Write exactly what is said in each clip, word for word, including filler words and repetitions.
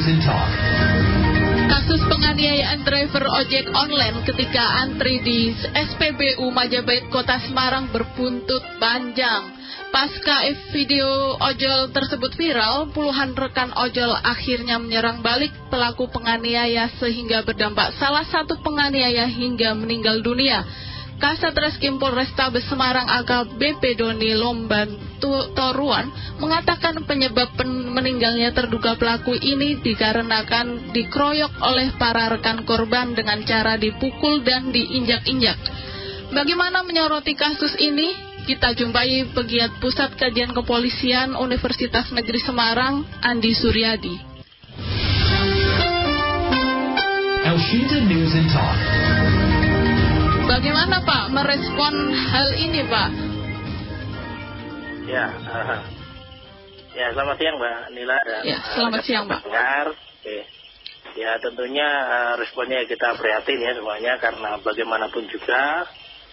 News and Talk. Kasus penganiayaan driver ojek online ketika antri di S P B U Majapahit Kota Semarang berbuntut panjang. Pasca video ojol tersebut viral, puluhan rekan ojol akhirnya menyerang balik pelaku penganiaya sehingga berdampak salah satu penganiaya hingga meninggal dunia. Kasat Reskrim Polrestabes Semarang A K B P Doni Lomban Toto Aruan mengatakan penyebab pen meninggalnya terduga pelaku ini dikarenakan dikeroyok oleh para rekan korban dengan cara dipukul dan diinjak-injak. Bagaimana menyoroti kasus ini? Kita jumpai pegiat Pusat Kajian Kepolisian Universitas Negeri Semarang, Andi Suryadi. Elshinta News and Talk. Bagaimana Pak merespon hal ini Pak? Ya, uh, ya selamat siang Mbak Nila. Dan ya, selamat siang Pak. Ya tentunya uh, responnya kita prihatin ya semuanya karena bagaimanapun juga.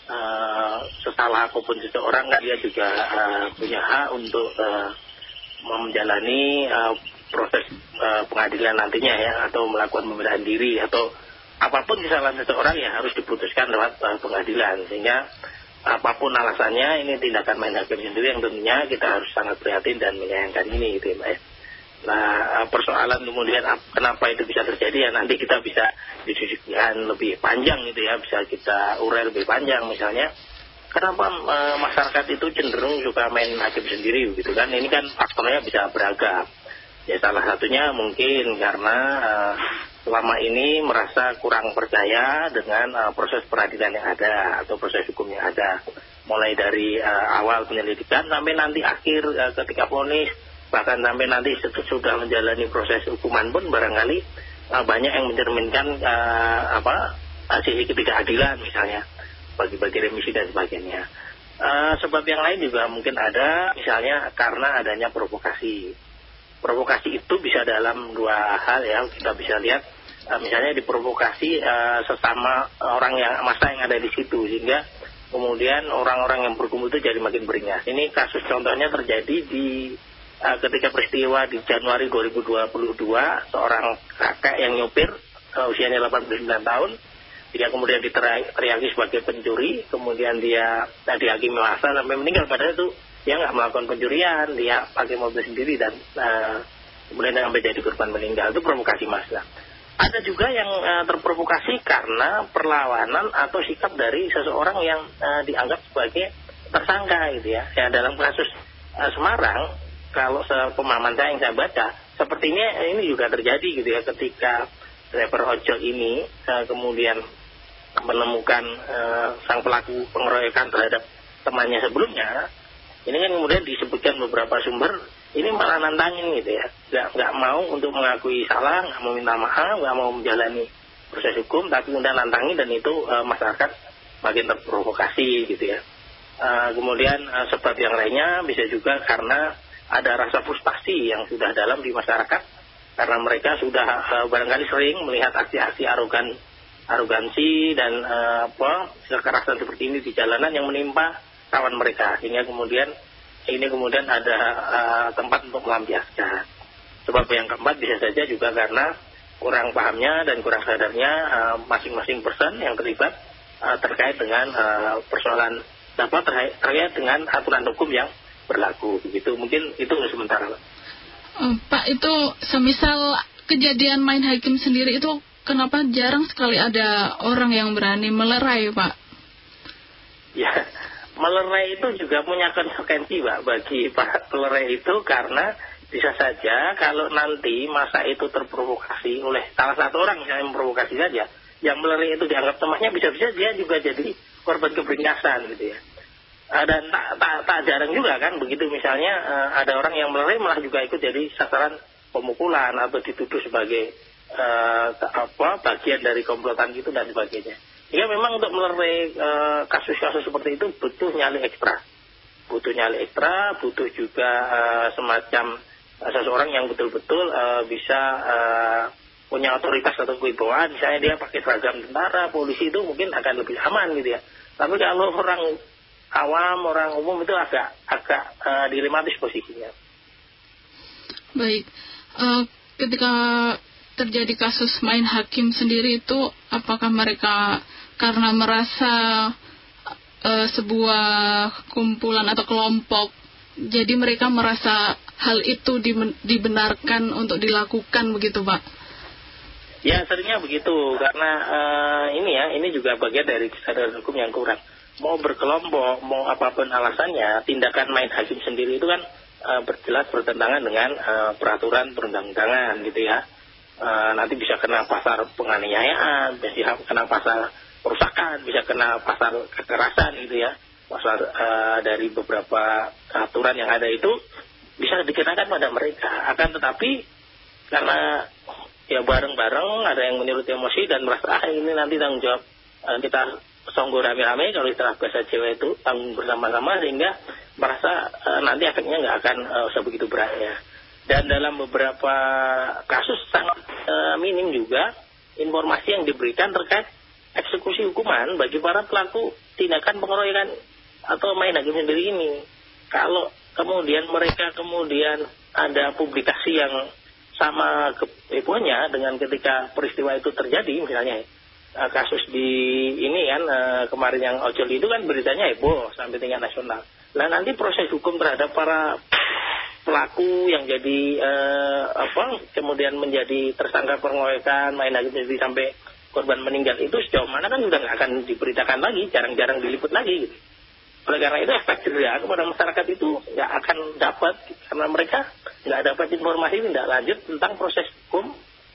Uh, sesalah apapun seseorang kan dia juga uh, punya hak untuk uh, menjalani uh, proses uh, pengadilan nantinya ya atau melakukan pembelaan diri atau apapun kesalahan seseorang ya harus diputuskan lewat uh, pengadilan sehingga apapun alasannya ini tindakan main hakim sendiri yang tentunya kita harus sangat prihatin dan menyayangkan ini gitu ya Mbak. Nah persoalan kemudian kenapa itu bisa terjadi ya nanti kita bisa didiskusikan lebih panjang gitu ya, bisa kita urai lebih panjang misalnya kenapa e, masyarakat itu cenderung suka main hakim sendiri gitu kan, ini kan faktornya bisa beragam ya, salah satunya mungkin karena e, selama ini merasa kurang percaya dengan e, proses peradilan yang ada atau proses hukum yang ada mulai dari e, awal penyelidikan sampai nanti akhir e, ketika vonis. Bahkan sampai nanti sudah menjalani proses hukuman pun barangkali uh, banyak yang mencerminkan uh, apa sisi ketidakadilan misalnya bagi-bagi remisi dan sebagainya. Uh, sebab yang lain juga mungkin ada misalnya karena adanya provokasi. Provokasi itu bisa dalam dua hal ya, kita bisa lihat uh, misalnya diprovokasi uh, sesama orang yang massa yang ada di situ sehingga kemudian orang-orang yang berkumpul itu jadi makin beringas. Ini kasus contohnya terjadi di ketika peristiwa di Januari dua ribu dua puluh dua, seorang kakek yang nyopir, usianya delapan puluh sembilan tahun, dia kemudian diteriaki sebagai pencuri, kemudian dia nah, dihakimi massa sampai meninggal. Padahal itu dia nggak melakukan pencurian, dia pakai mobil sendiri dan uh, kemudian sampai jadi korban meninggal. Itu provokasi massa. Ada juga yang uh, terprovokasi karena perlawanan atau sikap dari seseorang yang uh, dianggap sebagai tersangka gitu ya. Ya dalam kasus uh, Semarang. Kalau pemahaman saya yang saya baca, sepertinya ini juga terjadi gitu ya ketika driver ojol ini uh, kemudian menemukan uh, sang pelaku pengeroyokan terhadap temannya sebelumnya. Ini kan kemudian disebutkan beberapa sumber, ini malah nantangin gitu ya, nggak nggak mau untuk mengakui salah, nggak mau minta maaf, nggak mau menjalani proses hukum, tapi kemudian nantangin dan itu uh, masyarakat makin terprovokasi gitu ya. Uh, kemudian uh, sebab yang lainnya bisa juga karena ada rasa frustasi yang sudah dalam di masyarakat karena mereka sudah uh, barangkali sering melihat aksi-aksi arogan, arogansi dan uh, apa kekerasan seperti ini di jalanan yang menimpa kawan mereka sehingga kemudian ini kemudian ada uh, tempat untuk melampiaskan. Sebab yang keempat bisa saja juga karena kurang pahamnya dan kurang sadarnya uh, masing-masing person yang terlibat uh, terkait dengan uh, persoalan apa terkait, terkait dengan aturan hukum yang berlaku begitu, mungkin itu sementara Pak. Pak itu semisal kejadian main hakim sendiri itu kenapa jarang sekali ada orang yang berani melerai Pak? Ya melerai itu juga punya konsekuensi Pak bagi Pak pelerai itu karena bisa saja kalau nanti masa itu terprovokasi oleh salah satu orang yang memprovokasi saja yang melerai itu dianggap temannya bisa-bisa dia juga jadi korban keberingasan gitu ya. Dan tak, tak, tak jarang juga kan begitu misalnya uh, ada orang yang melerai malah juga ikut jadi sasaran pemukulan atau dituduh sebagai uh, apa bagian dari komplotan gitu dan sebagainya. Ya memang untuk melerai uh, kasus-kasus seperti itu butuh nyali ekstra, butuh nyali ekstra, butuh juga uh, semacam uh, seseorang yang betul-betul uh, bisa uh, punya otoritas atau kewibawaan. Misalnya dia pakai seragam tentara, polisi itu mungkin akan lebih aman gitu ya. Tapi kalau orang awam, orang umum itu agak agak uh, dilematis posisinya. Baik, uh, ketika terjadi kasus main hakim sendiri itu, apakah mereka karena merasa e, sebuah kumpulan atau kelompok, jadi mereka merasa hal itu dibenarkan untuk dilakukan begitu, Pak? Ya, seringnya begitu, karena uh, ini ya, ini juga bagian dari kesadaran hukum yang kurang. Mau berkelompok, mau apapun alasannya, tindakan main hakim sendiri itu kan uh, berjelas bertentangan dengan uh, peraturan perundang-undangan gitu ya. Uh, nanti bisa kena pasal penganiayaan, bisa kena pasal perusakan, bisa kena pasal kekerasan gitu ya. Pasal uh, dari beberapa aturan yang ada itu bisa dikenakan pada mereka. Akan tetapi karena ya bareng-bareng, ada yang menurut emosi dan merasa, ah ini nanti tanggung jawab uh, kita songgo rame-rame kalau istilah bahasa Jawa itu, tanggung bersama-sama, sehingga merasa uh, nanti efeknya nggak akan uh, sebegitu beratnya. Dan dalam beberapa kasus sangat uh, minim juga informasi yang diberikan terkait eksekusi hukuman bagi para pelaku tindakan pengeroyokan atau main hakim sendiri ini. Kalau kemudian mereka kemudian ada publikasi yang sama keponya dengan ketika peristiwa itu terjadi, misalnya uh, kasus di ini kan uh, kemarin yang ojol itu kan beritanya heboh sampai tingkat nasional. Nah nanti proses hukum terhadap para pelaku yang jadi uh, apa kemudian menjadi tersangka pengeroyokan main hakim sendiri sampai korban meninggal itu sejauh mana kan sudah nggak akan diberitakan lagi, jarang-jarang diliput lagi. Gitu. Oleh karena itu efek jerah kepada masyarakat itu nggak akan dapat karena mereka nggak dapat informasi tidak lanjut tentang proses hukum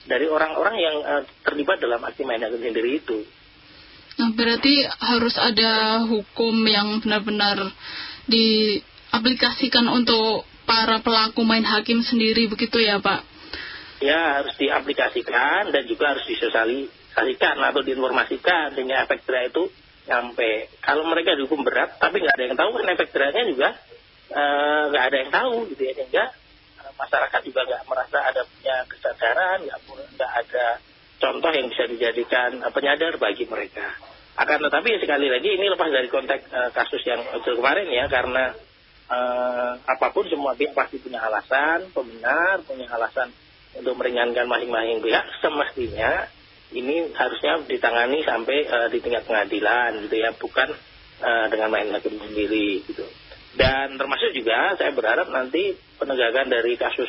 dari orang-orang yang uh, terlibat dalam aksi main hakim sendiri itu. Nah, berarti harus ada hukum yang benar-benar diaplikasikan untuk para pelaku main hakim sendiri begitu ya Pak? Ya harus diaplikasikan dan juga harus disosialisasikan atau diinformasikan sehingga efek jerah itu sampai kalau mereka dihukum berat tapi nggak ada yang tahu kan efek jerahnya juga nggak uh, ada yang tahu gitu ya, sehingga uh, masyarakat juga nggak merasa ada punya kesadaran, nggak ada contoh yang bisa dijadikan uh, penyadar bagi mereka. Akan tetapi sekali lagi ini lepas dari konteks uh, kasus yang kemarin ya, karena uh, apapun semua pihak pasti punya alasan pembenar, punya alasan untuk meringankan masing-masing pihak. Semestinya ini harusnya ditangani sampai uh, di tingkat pengadilan gitu ya, bukan uh, dengan main hakim sendiri gitu. Dan termasuk juga saya berharap nanti penegakan dari kasus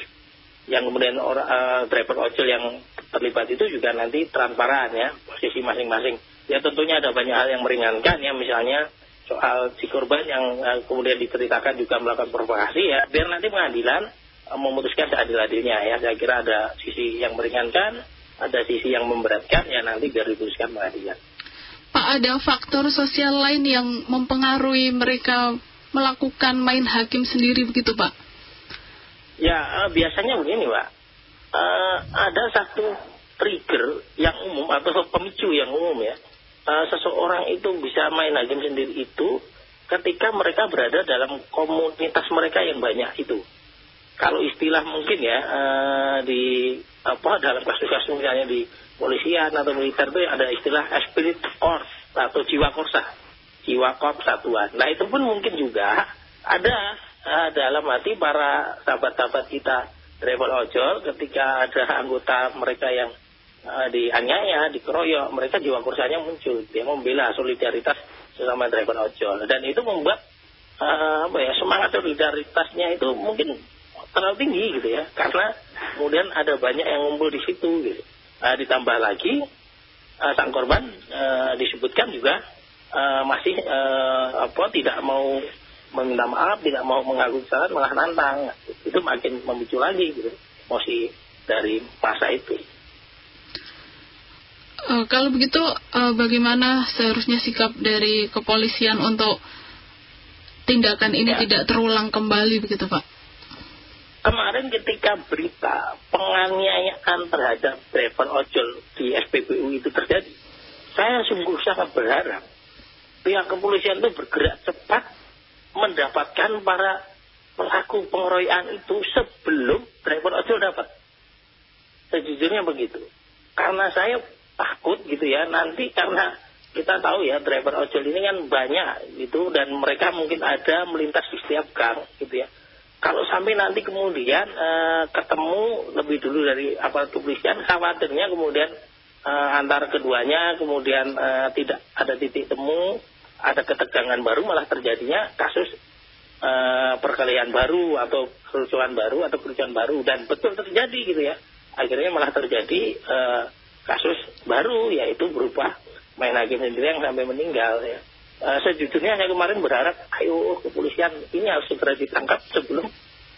yang kemudian orang uh, driver ojol yang terlibat itu juga nanti transparan ya, posisi masing-masing. Ya tentunya ada banyak hal yang meringankan ya, misalnya soal si korban yang uh, kemudian diberitakan juga melakukan provokasi ya, biar nanti pengadilan uh, memutuskan seadil-adilnya ya. Saya kira ada sisi yang meringankan, ada sisi yang memberatkan, ya nanti biar diputuskan pengadilan. Pak, ada faktor sosial lain yang mempengaruhi mereka melakukan main hakim sendiri begitu, Pak? Ya, eh, biasanya begini, Pak. Eh, ada satu trigger yang umum atau pemicu yang umum ya. Eh, seseorang itu bisa main hakim sendiri itu ketika mereka berada dalam komunitas mereka yang banyak itu. Kalau istilah mungkin ya, eh, di apa dalam kasus-kasus misalnya di polisian atau militer itu ada istilah spirit corps atau jiwa korsa, jiwa korps satuan. Nah itu pun mungkin juga ada uh, dalam hati para sahabat-sahabat kita travel ojol ketika ada anggota mereka yang uh, dianiaya, dikeroyok, mereka jiwa korsanya muncul, dia membela solidaritas sesama travel ojol dan itu membuat uh, apa ya semangat solidaritasnya itu mungkin terlalu tinggi gitu ya, karena kemudian ada banyak yang ngumpul di situ gitu. Uh, ditambah lagi uh, sang korban uh, disebutkan juga uh, masih uh, apa tidak mau meminta maaf, tidak mau mengakui kesalahan, malah nantang. Itu makin memicu lagi gitu emosi dari masa itu. Uh, kalau begitu uh, bagaimana seharusnya sikap dari kepolisian untuk tindakan ini ya tidak terulang kembali begitu Pak? Kemarin ketika berita penganiayaan terhadap driver ojol di S P B U itu terjadi, saya sungguh sangat berharap pihak kepolisian itu bergerak cepat mendapatkan para pelaku pengeroyokan itu sebelum driver ojol dapat. Sejujurnya begitu. Karena saya takut gitu ya, nanti karena kita tahu ya driver ojol ini kan banyak gitu dan mereka mungkin ada melintas di setiap gang gitu ya. Kalau sampai nanti kemudian e, ketemu lebih dulu dari aparat kepolisian, khawatirnya kemudian e, antara keduanya kemudian e, tidak ada titik temu, ada ketegangan baru, malah terjadinya kasus e, perkelahian baru atau kerusuhan baru atau kerusuhan baru dan betul terjadi gitu ya. Akhirnya malah terjadi e, kasus baru, yaitu berupa main hakim sendiri yang sampai meninggal ya. Uh, sejujurnya saya kemarin berharap ayo kepolisian ini harus segera ditangkap sebelum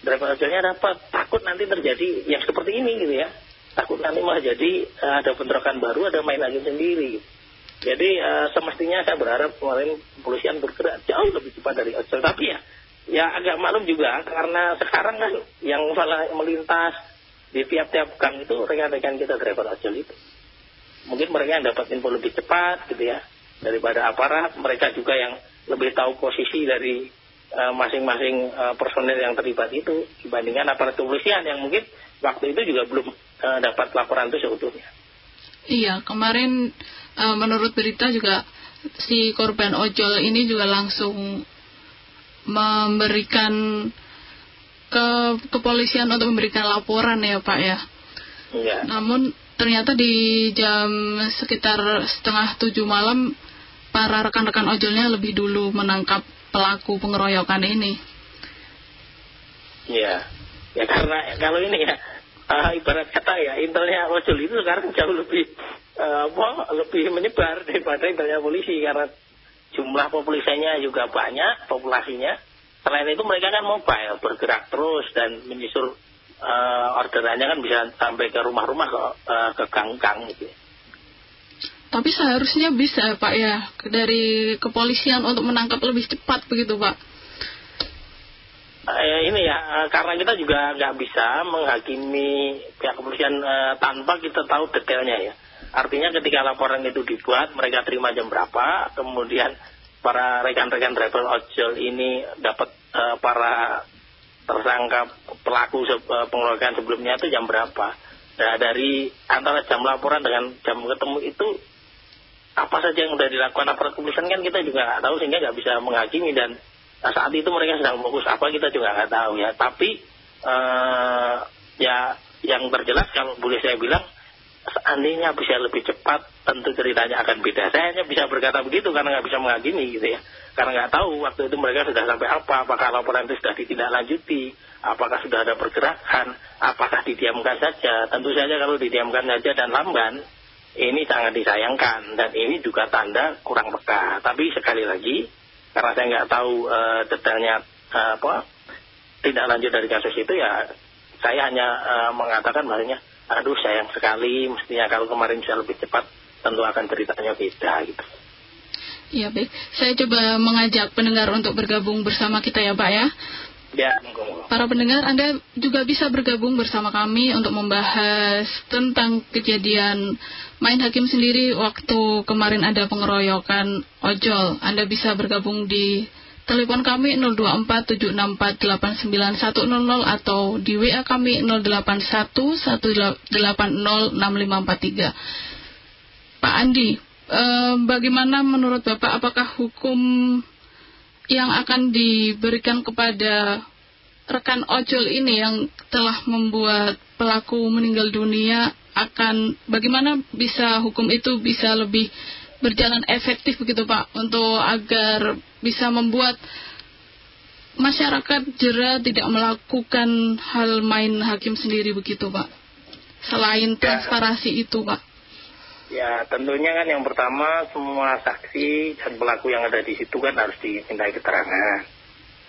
driver ajalnya dapat, takut nanti terjadi yang seperti ini gitu ya, takut nanti malah jadi uh, ada bentrokan baru, ada main hakim sendiri. Jadi uh, semestinya saya berharap kemarin kepolisian bergerak jauh lebih cepat dari ojol, tapi ya ya agak maklum juga karena sekarang kan yang salah melintas di tiap-tiap gang itu rekan-rekan kita driver ojol itu, mungkin mereka yang dapat info lebih cepat gitu ya daripada aparat, mereka juga yang lebih tahu posisi dari uh, masing-masing uh, personel yang terlibat itu dibandingkan aparat kepolisian yang mungkin waktu itu juga belum uh, dapat laporan itu seutuhnya. Iya, kemarin uh, menurut berita juga si korban ojol ini juga langsung memberikan ke kepolisian untuk memberikan laporan ya Pak ya. Iya. Namun ternyata di jam sekitar setengah tujuh malam para rekan-rekan ojolnya lebih dulu menangkap pelaku pengeroyokan ini. Ya, ya karena kalau ini ya uh, ibarat kata ya intelnya ojol itu sekarang jauh lebih uh, apa, lebih menyebar daripada intelnya polisi karena jumlah populasinya juga banyak, populasinya. Selain itu mereka kan mobile, bergerak terus dan menyisir. Uh, orderannya kan bisa sampai ke rumah-rumah, ke, uh, ke gang-gang gitu. Tapi seharusnya bisa Pak ya dari kepolisian untuk menangkap lebih cepat begitu Pak. uh, Ini ya uh, karena kita juga nggak bisa menghakimi pihak kepolisian uh, tanpa kita tahu detailnya ya. Artinya ketika laporan itu dibuat, mereka terima jam berapa, kemudian para rekan-rekan driver ojol ini dapat uh, para tersangka pelaku pengeroyokan sebelumnya itu jam berapa. Nah, dari antara jam laporan dengan jam ketemu itu apa saja yang sudah dilakukan aparat kepolisian kan kita juga nggak tahu, sehingga nggak bisa menghakimi dan nah, saat itu mereka sedang fokus apa kita juga nggak tahu ya. Tapi eh, ya yang terjelas kalau boleh saya bilang seandainya bisa lebih cepat tentu ceritanya akan beda. Saya hanya bisa berkata begitu karena nggak bisa menghakimi gitu ya. Karena nggak tahu waktu itu mereka sudah sampai apa, apakah laporan itu sudah ditindaklanjuti, apakah sudah ada pergerakan, apakah didiamkan saja. Tentu saja kalau didiamkan saja dan lamban, ini sangat disayangkan dan ini juga tanda kurang peka. Tapi sekali lagi, karena saya nggak tahu e, detailnya e, apa tindak lanjut dari kasus itu ya, saya hanya e, mengatakan bahasanya, aduh sayang sekali, mestinya kalau kemarin bisa lebih cepat, tentu akan ceritanya beda gitu. Ya baik, saya coba mengajak pendengar untuk bergabung bersama kita ya Pak ya. Ya. Para pendengar, Anda juga bisa bergabung bersama kami untuk membahas tentang kejadian main hakim sendiri waktu kemarin ada pengeroyokan ojol. Anda bisa bergabung di telepon kami nol dua empat tujuh enam empat delapan sembilan satu nol nol atau di W A kami nol delapan satu satu delapan nol enam lima empat tiga. Pak Andi, bagaimana menurut Bapak, apakah hukum yang akan diberikan kepada rekan ojol ini yang telah membuat pelaku meninggal dunia akan, bagaimana bisa hukum itu bisa lebih berjalan efektif begitu Pak, untuk agar bisa membuat masyarakat jera tidak melakukan hal main hakim sendiri begitu Pak, selain transparansi itu Pak? Ya tentunya kan yang pertama semua saksi dan pelaku yang ada di situ kan harus dimintai keterangan.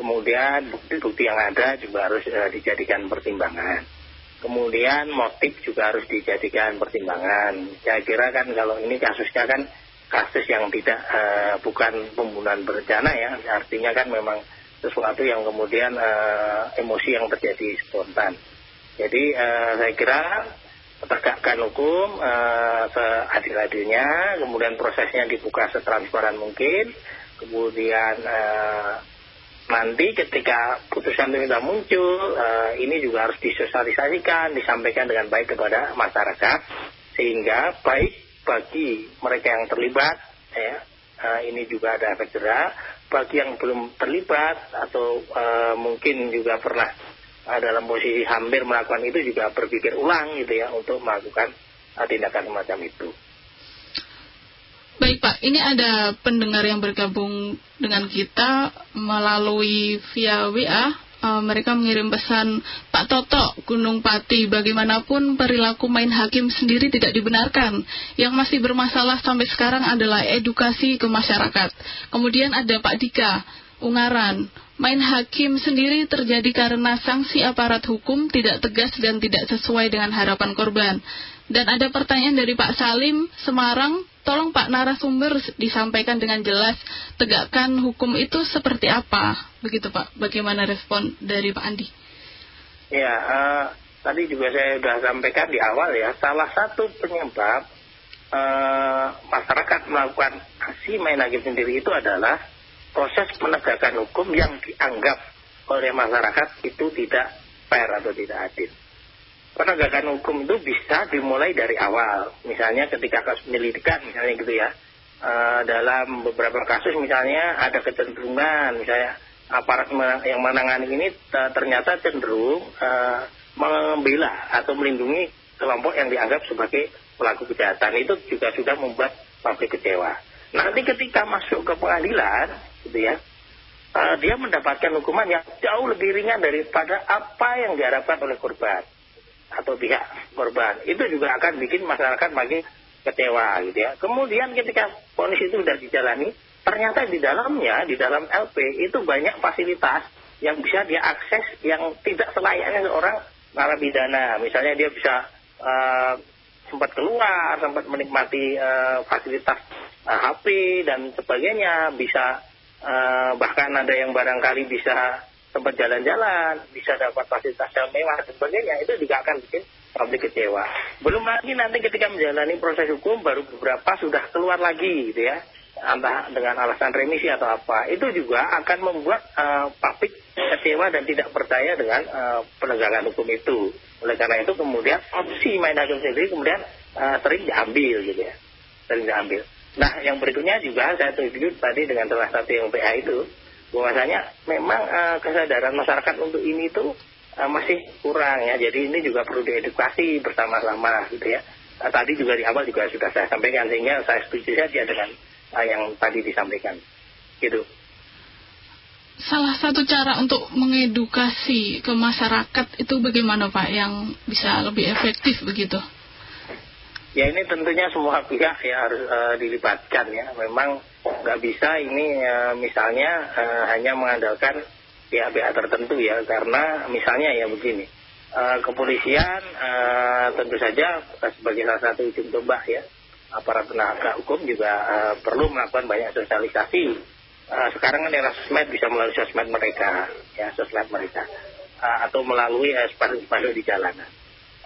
Kemudian bukti-bukti yang ada juga harus uh, dijadikan pertimbangan. Kemudian motif juga harus dijadikan pertimbangan. Saya kira kan kalau ini kasusnya kan kasus yang tidak uh, bukan pembunuhan berencana ya. Artinya kan memang sesuatu yang kemudian uh, emosi yang terjadi spontan. Jadi uh, saya kira tegakkan hukum uh, seadil-adilnya, kemudian prosesnya dibuka setransparan mungkin, kemudian uh, nanti ketika putusan itu muncul, uh, ini juga harus disosialisasikan, disampaikan dengan baik kepada masyarakat, sehingga baik bagi mereka yang terlibat, ya, uh, ini juga ada efek jera, bagi yang belum terlibat atau uh, mungkin juga pernah dalam posisi hampir melakukan itu juga berpikir ulang gitu ya untuk melakukan tindakan semacam itu. Baik Pak, ini ada pendengar yang bergabung dengan kita melalui via W A. Uh, mereka mengirim pesan, Pak Toto, Gunung Pati, bagaimanapun perilaku main hakim sendiri tidak dibenarkan. Yang masih bermasalah sampai sekarang adalah edukasi ke masyarakat. Kemudian ada Pak Dika, Ungaran, main hakim sendiri terjadi karena sanksi aparat hukum tidak tegas dan tidak sesuai dengan harapan korban. Dan ada pertanyaan dari Pak Salim, Semarang, tolong Pak narasumber disampaikan dengan jelas tegakkan hukum itu seperti apa, begitu Pak. Bagaimana respon dari Pak Andi? Ya, uh, tadi juga saya sudah sampaikan di awal ya, salah satu penyebab uh, masyarakat melakukan aksi main hakim sendiri itu adalah proses penegakan hukum yang dianggap oleh masyarakat itu tidak fair atau tidak adil. Penegakan hukum itu bisa dimulai dari awal, misalnya ketika kasus penyelidikan, misalnya gitu ya, e, dalam beberapa kasus misalnya ada kecenderungan, misalnya aparat yang menangani ini ternyata cenderung e, membela atau melindungi kelompok yang dianggap sebagai pelaku kejahatan, itu juga sudah membuat publik kecewa. Nanti ketika masuk ke pengadilan, gitu ya, e, dia mendapatkan hukuman yang jauh lebih ringan daripada apa yang diharapkan oleh korban atau pihak korban, itu juga akan bikin masyarakat makin kecewa gitu ya. Kemudian ketika vonis itu sudah dijalani, ternyata di dalamnya, di dalam L P itu banyak fasilitas yang bisa dia akses yang tidak selayaknya seorang narapidana. Misalnya dia bisa uh, sempat keluar, sempat menikmati uh, fasilitas uh, H P dan sebagainya, bisa uh, bahkan ada yang barangkali bisa tempat jalan-jalan, bisa dapat fasilitas yang mewah dan sebagainya, itu juga akan bikin publik kecewa. Belum lagi nanti ketika menjalani proses hukum, baru beberapa sudah keluar lagi gitu ya, entah dengan alasan remisi atau apa, itu juga akan membuat uh, publik kecewa dan tidak percaya dengan uh, penegakan hukum itu. Oleh karena itu kemudian opsi main hakim sendiri kemudian uh, sering diambil gitu ya, sering diambil. Nah yang berikutnya juga saya setuju tadi dengan salah satu yang P A itu, bahwasanya memang uh, kesadaran masyarakat untuk ini itu uh, masih kurang ya, jadi ini juga perlu diedukasi bersama-sama gitu ya. Uh, tadi juga di awal juga sudah saya sampaikan, sehingga saya setuju saja dengan uh, yang tadi disampaikan gitu. Salah satu cara untuk mengedukasi ke masyarakat itu bagaimana Pak yang bisa lebih efektif begitu? Ya ini tentunya semua pihak ya harus uh, dilibatkan ya, memang nggak bisa ini uh, misalnya uh, hanya mengandalkan pihak-pihak tertentu ya, karena misalnya ya begini, uh, kepolisian uh, tentu saja sebagai salah satu ujung tombak ya, aparat penegak hukum juga uh, perlu melakukan banyak sosialisasi. Uh, sekarang kan era sosmed, bisa melalui sosmed mereka ya, sosmed mereka uh, atau melalui spanduk-spanduk di jalanan.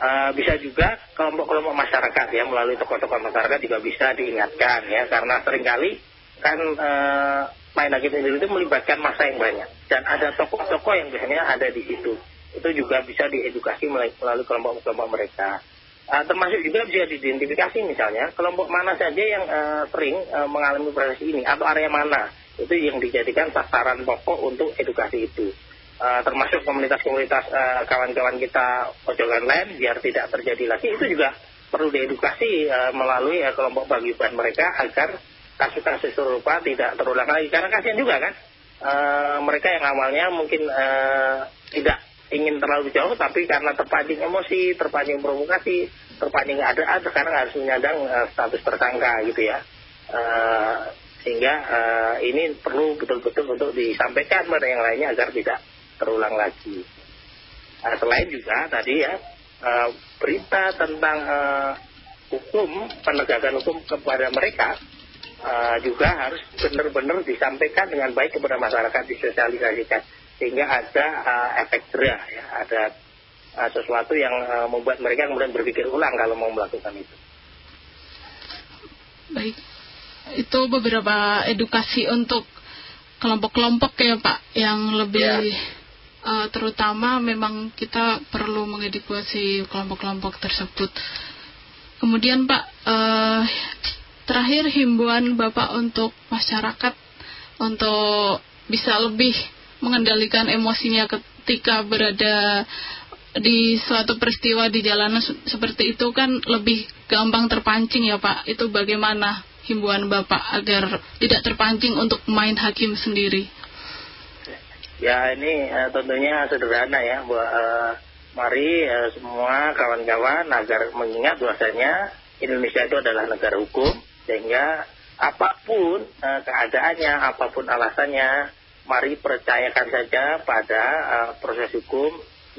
Uh, bisa juga kelompok-kelompok masyarakat ya, melalui tokoh-tokoh masyarakat juga bisa diingatkan ya, karena seringkali kan uh, main hakim sendiri itu melibatkan massa yang banyak dan ada tokoh-tokoh yang biasanya ada di situ, itu juga bisa diedukasi melalui kelompok-kelompok mereka. Uh, termasuk juga bisa diidentifikasi misalnya kelompok mana saja yang uh, sering uh, mengalami proses ini atau area mana itu yang dijadikan sasaran pokok untuk edukasi itu. Uh, termasuk komunitas-komunitas uh, kawan-kawan kita pojokan lain biar tidak terjadi lagi, itu juga perlu diedukasi uh, melalui uh, kelompok paguyuban mereka agar kasus-kasus serupa tidak terulang lagi, karena kasihan juga kan uh, mereka yang awalnya mungkin uh, tidak ingin terlalu jauh, tapi karena terpancing emosi, terpancing provokasi, terpancing ada-ada, sekarang harus menyandang uh, status tersangka gitu ya. Uh, sehingga uh, ini perlu betul-betul untuk disampaikan kepada yang lainnya agar tidak terulang lagi. Nah, selain juga tadi ya uh, berita tentang uh, hukum, penegakan hukum kepada mereka uh, juga harus benar-benar disampaikan dengan baik kepada masyarakat, disosialisasikan sehingga ada uh, efek jerah ya, ada uh, sesuatu yang uh, membuat mereka kemudian berpikir ulang kalau mau melakukan itu. Baik, itu beberapa edukasi untuk kelompok-kelompok ya Pak yang lebih ya. Uh, terutama memang kita perlu mengedukasi kelompok-kelompok tersebut. Kemudian Pak, uh, terakhir himbauan Bapak untuk masyarakat untuk bisa lebih mengendalikan emosinya ketika berada di suatu peristiwa di jalanan seperti itu kan lebih gampang terpancing ya Pak. Itu bagaimana himbauan Bapak agar tidak terpancing untuk main hakim sendiri? Ya ini uh, tentunya sederhana ya Bu, uh, mari uh, semua kawan-kawan agar mengingat bahwasanya Indonesia itu adalah negara hukum, sehingga apapun uh, keadaannya, apapun alasannya, mari percayakan saja pada uh, proses hukum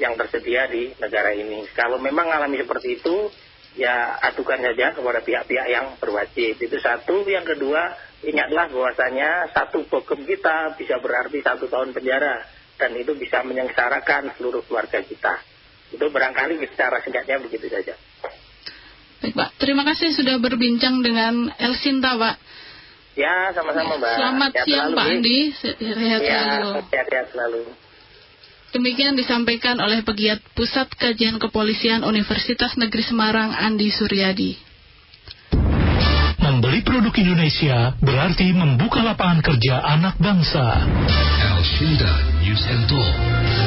yang tersedia di negara ini. Kalau memang alami seperti itu, ya adukan saja kepada pihak-pihak yang berwajib. Itu satu. Yang kedua, ingatlah bahwasanya satu bogem kita bisa berarti satu tahun penjara, dan itu bisa menyengsarakan seluruh keluarga kita. Itu barangkali secara singkatnya begitu saja. Baik Pak, terima kasih sudah berbincang dengan Elshinta Pak. Ya, sama-sama Mbak. Selamat sehat siang selalu, Pak Andi. Sehat ya, selalu. Sehat selalu. Demikian disampaikan oleh pegiat Pusat Kajian Kepolisian Universitas Negeri Semarang, Andi Suryadi. Membeli produk Indonesia berarti membuka lapangan kerja anak bangsa. Elshinta News and Talk.